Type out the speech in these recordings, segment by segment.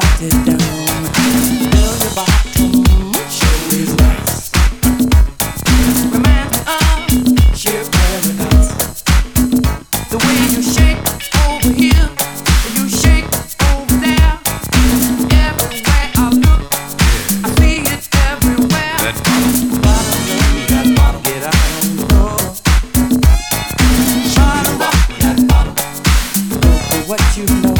body down. Build your bottom, show his legs. Remind me of sheer paradise. The way you shake over here, you shake over there. Everywhere I look, I see it everywhere. That bottom, bottom, get out on the floor. Try to rock that bottom. Go for what you know.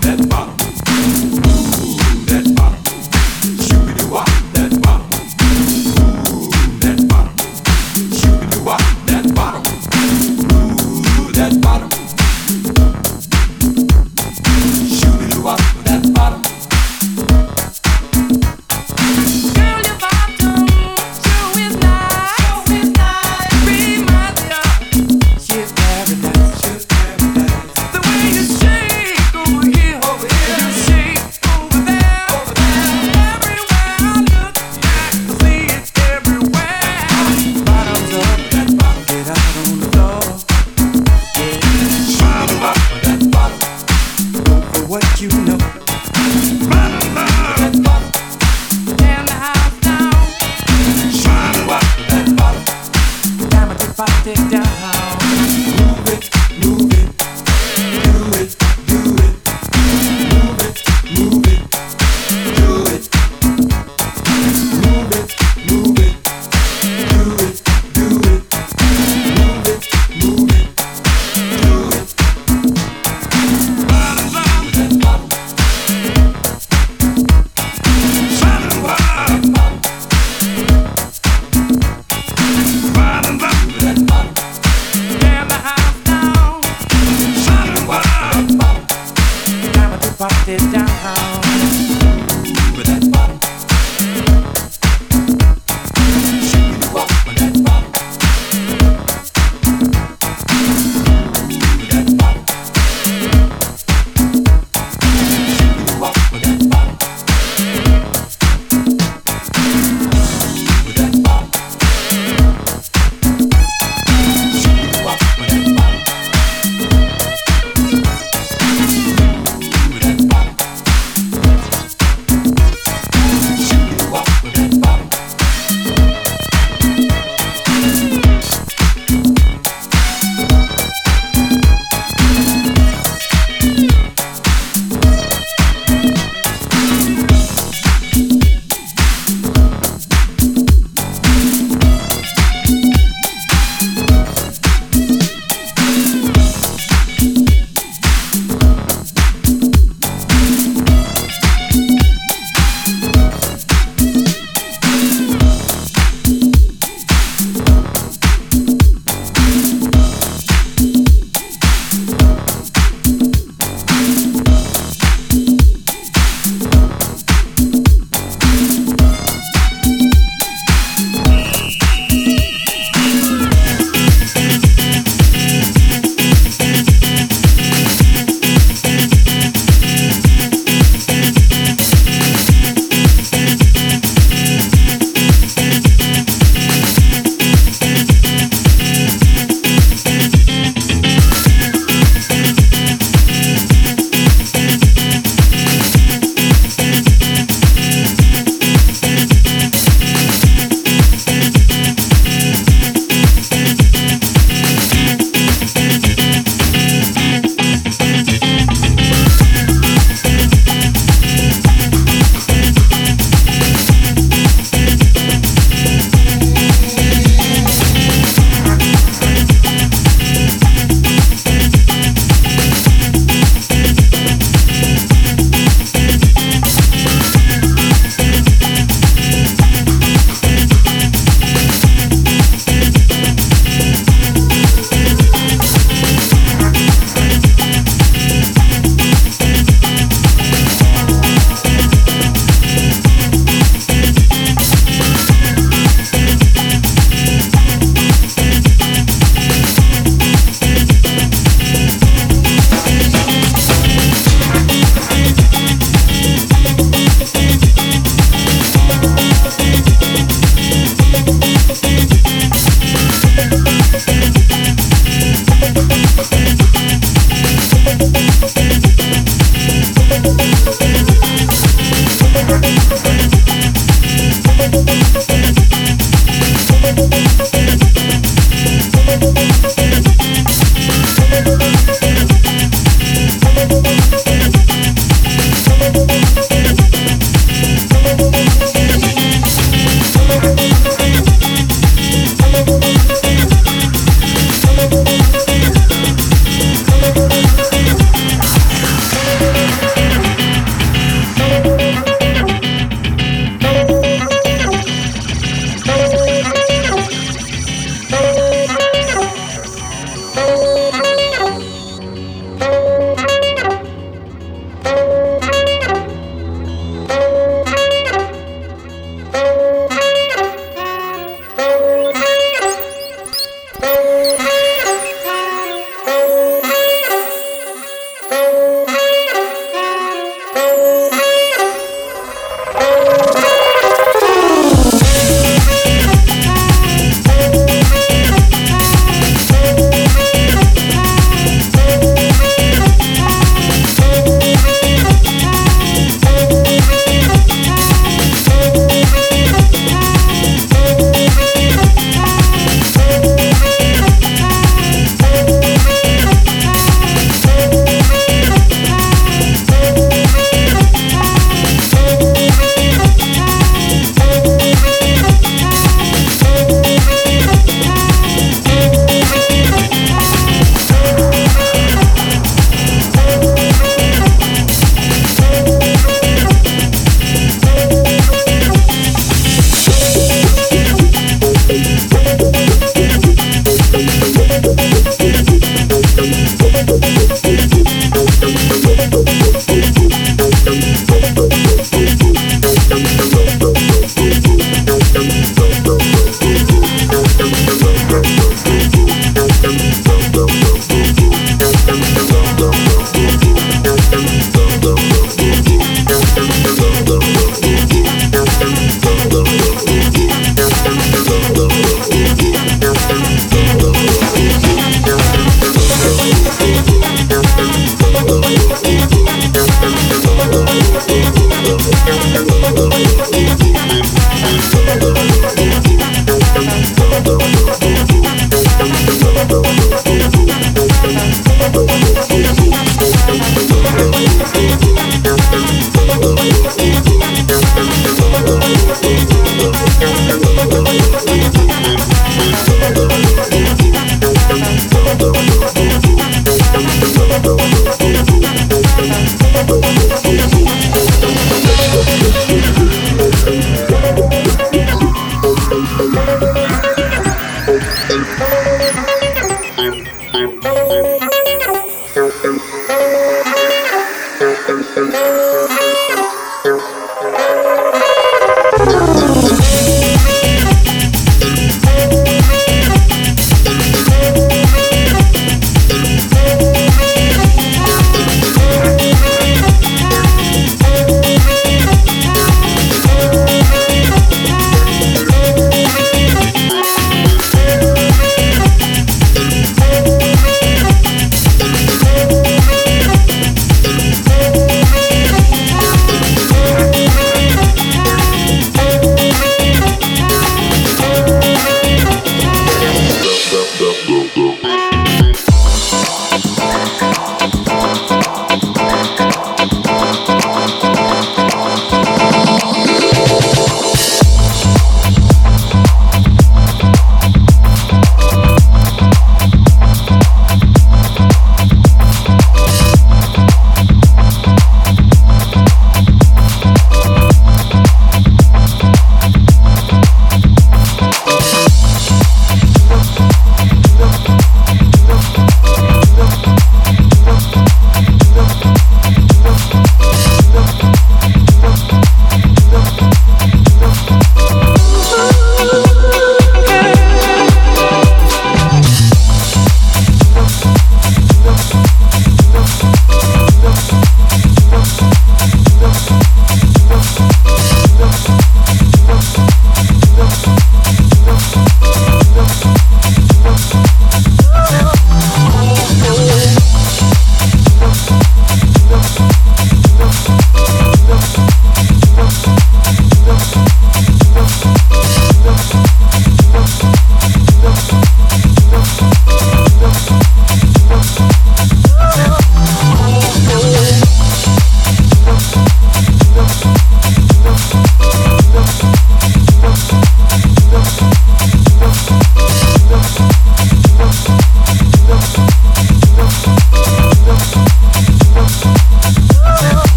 That bottom,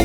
I do.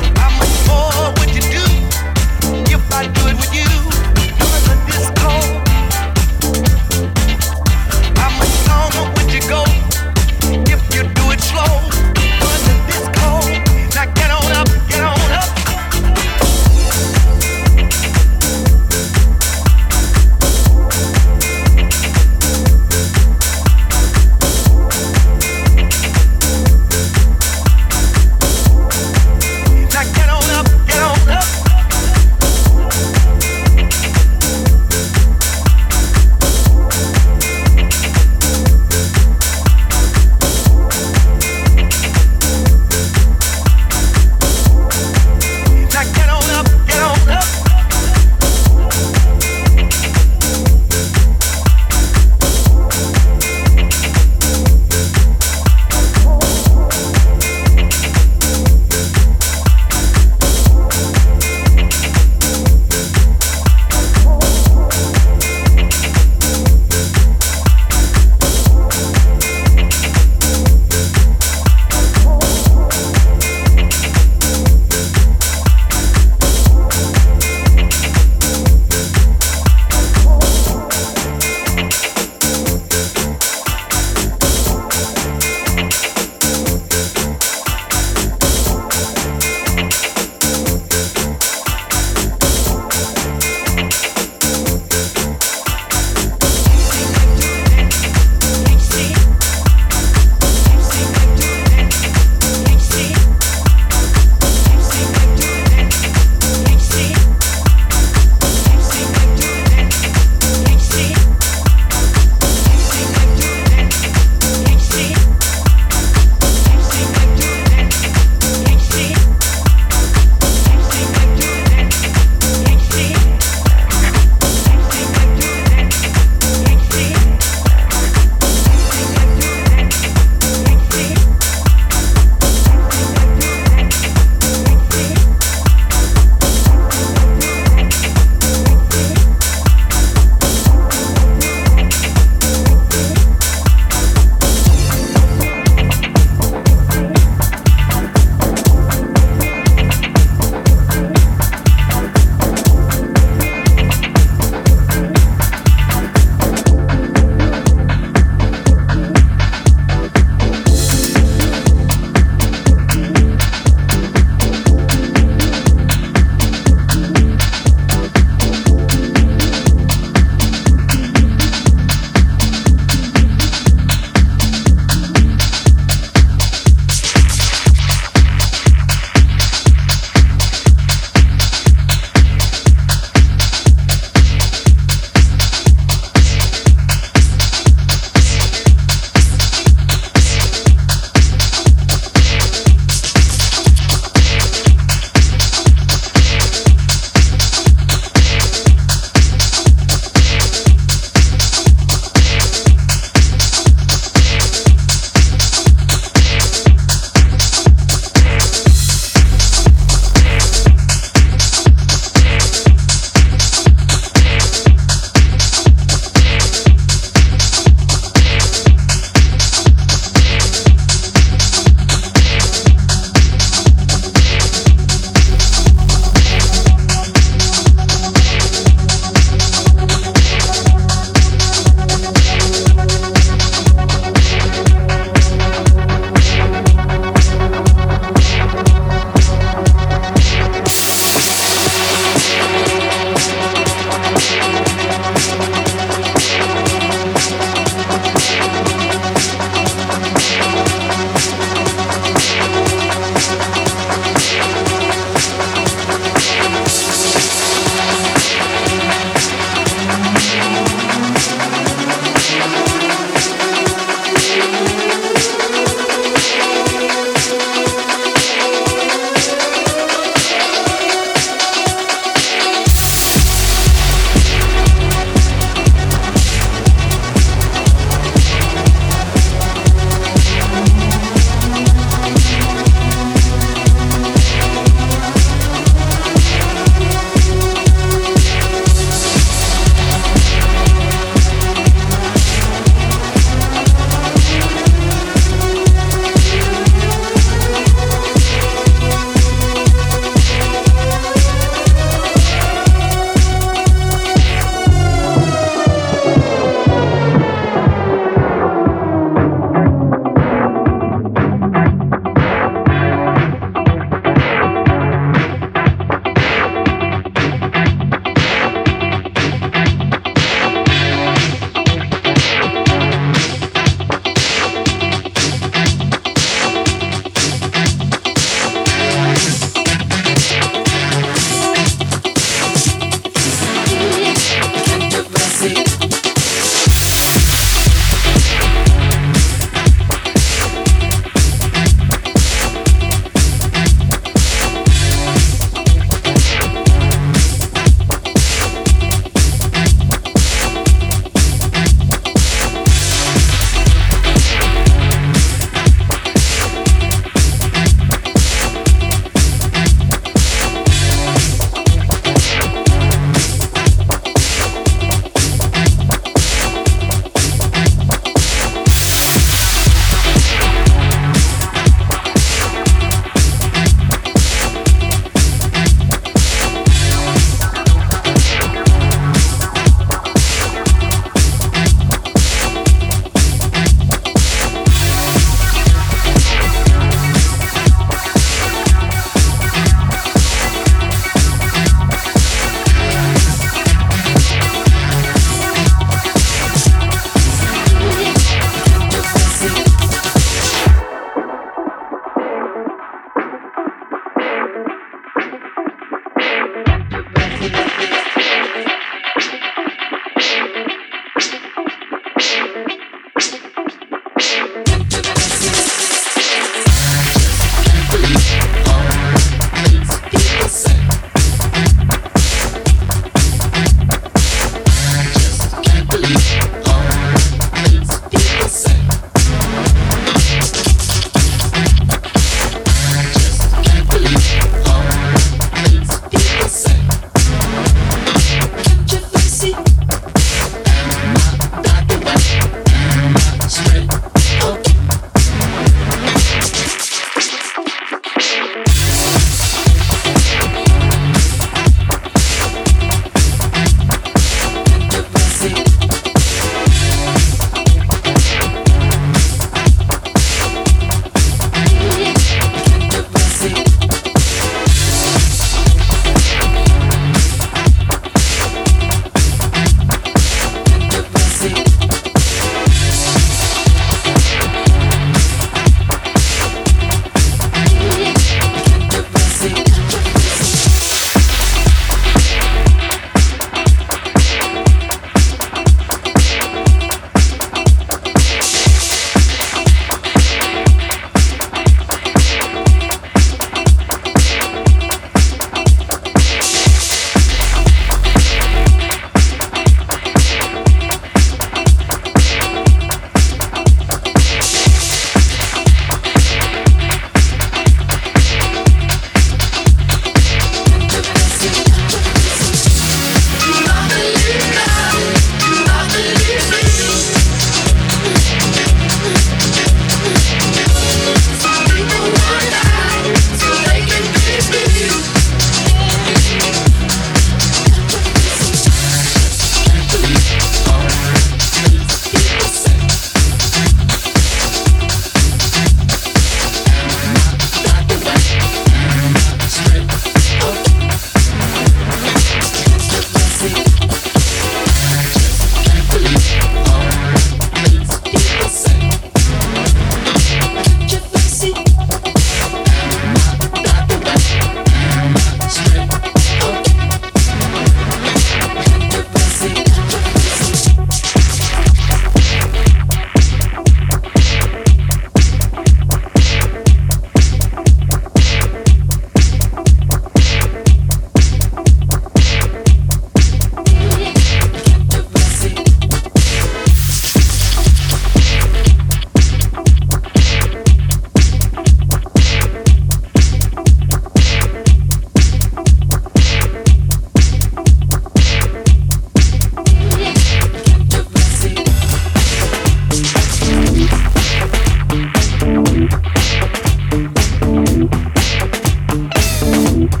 Hey!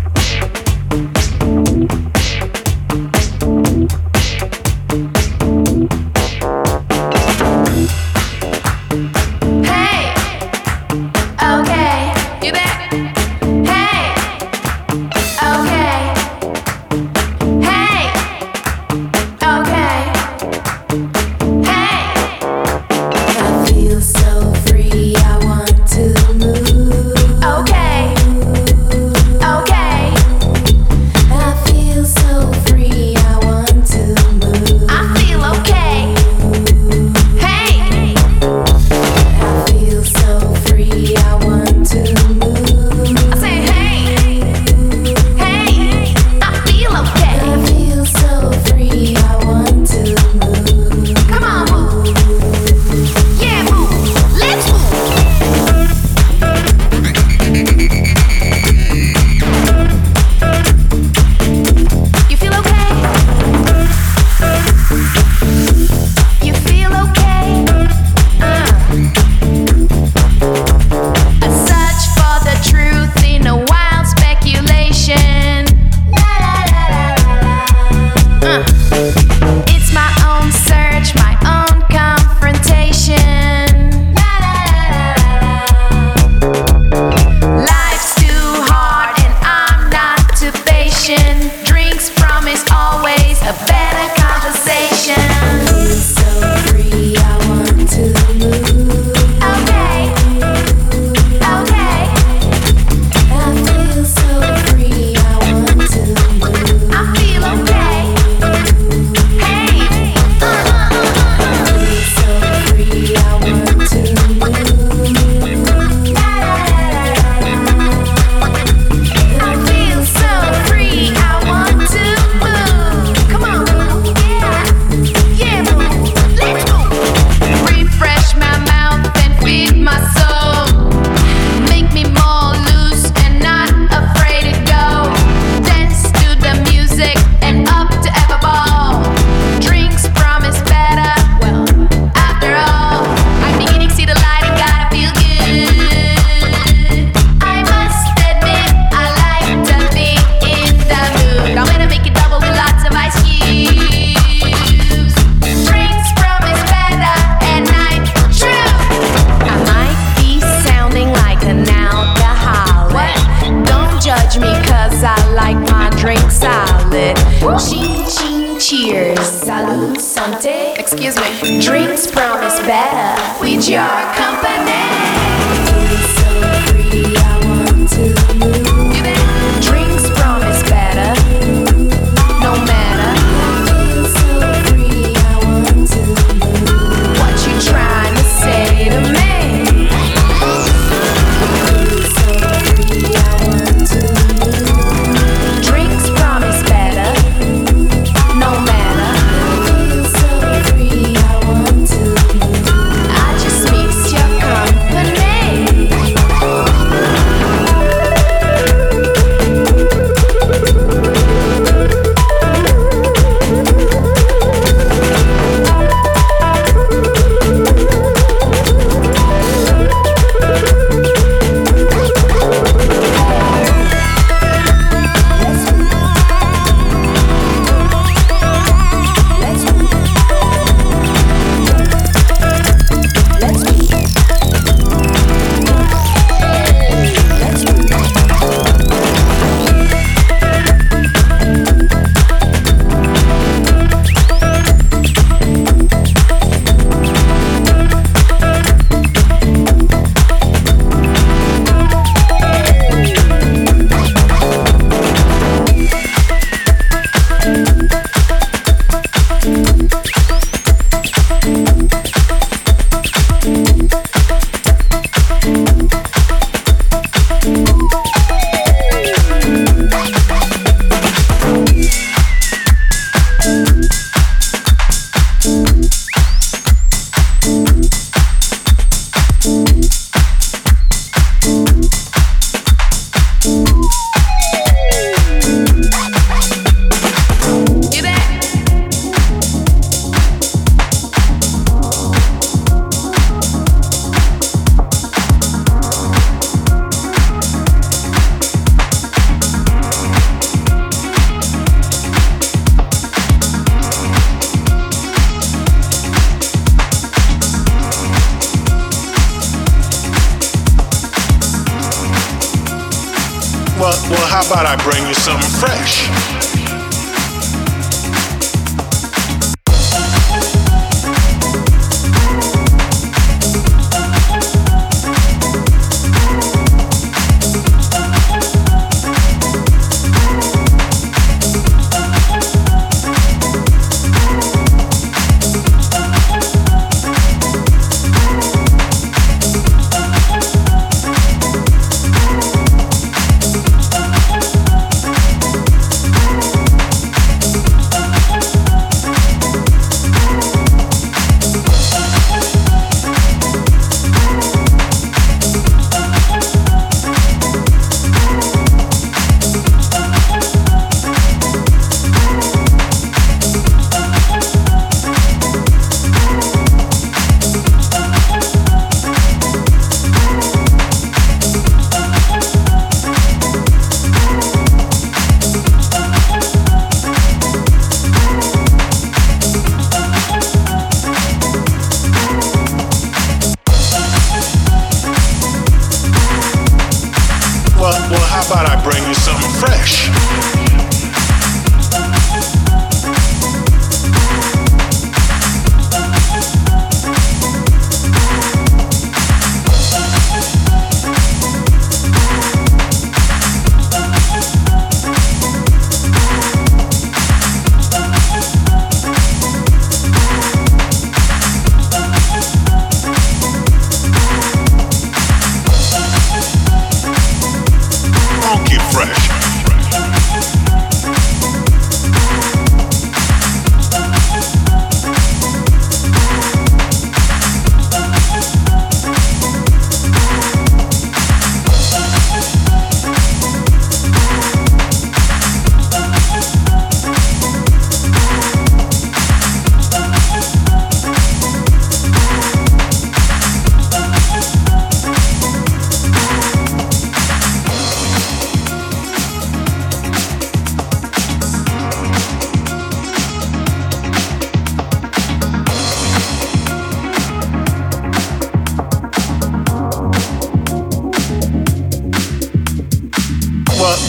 Well, how about I bring you something fresh?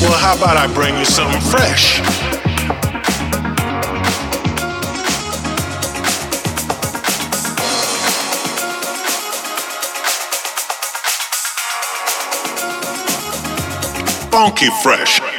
Well, how about I bring you something fresh? Well, how about I bring you something fresh? Funky fresh.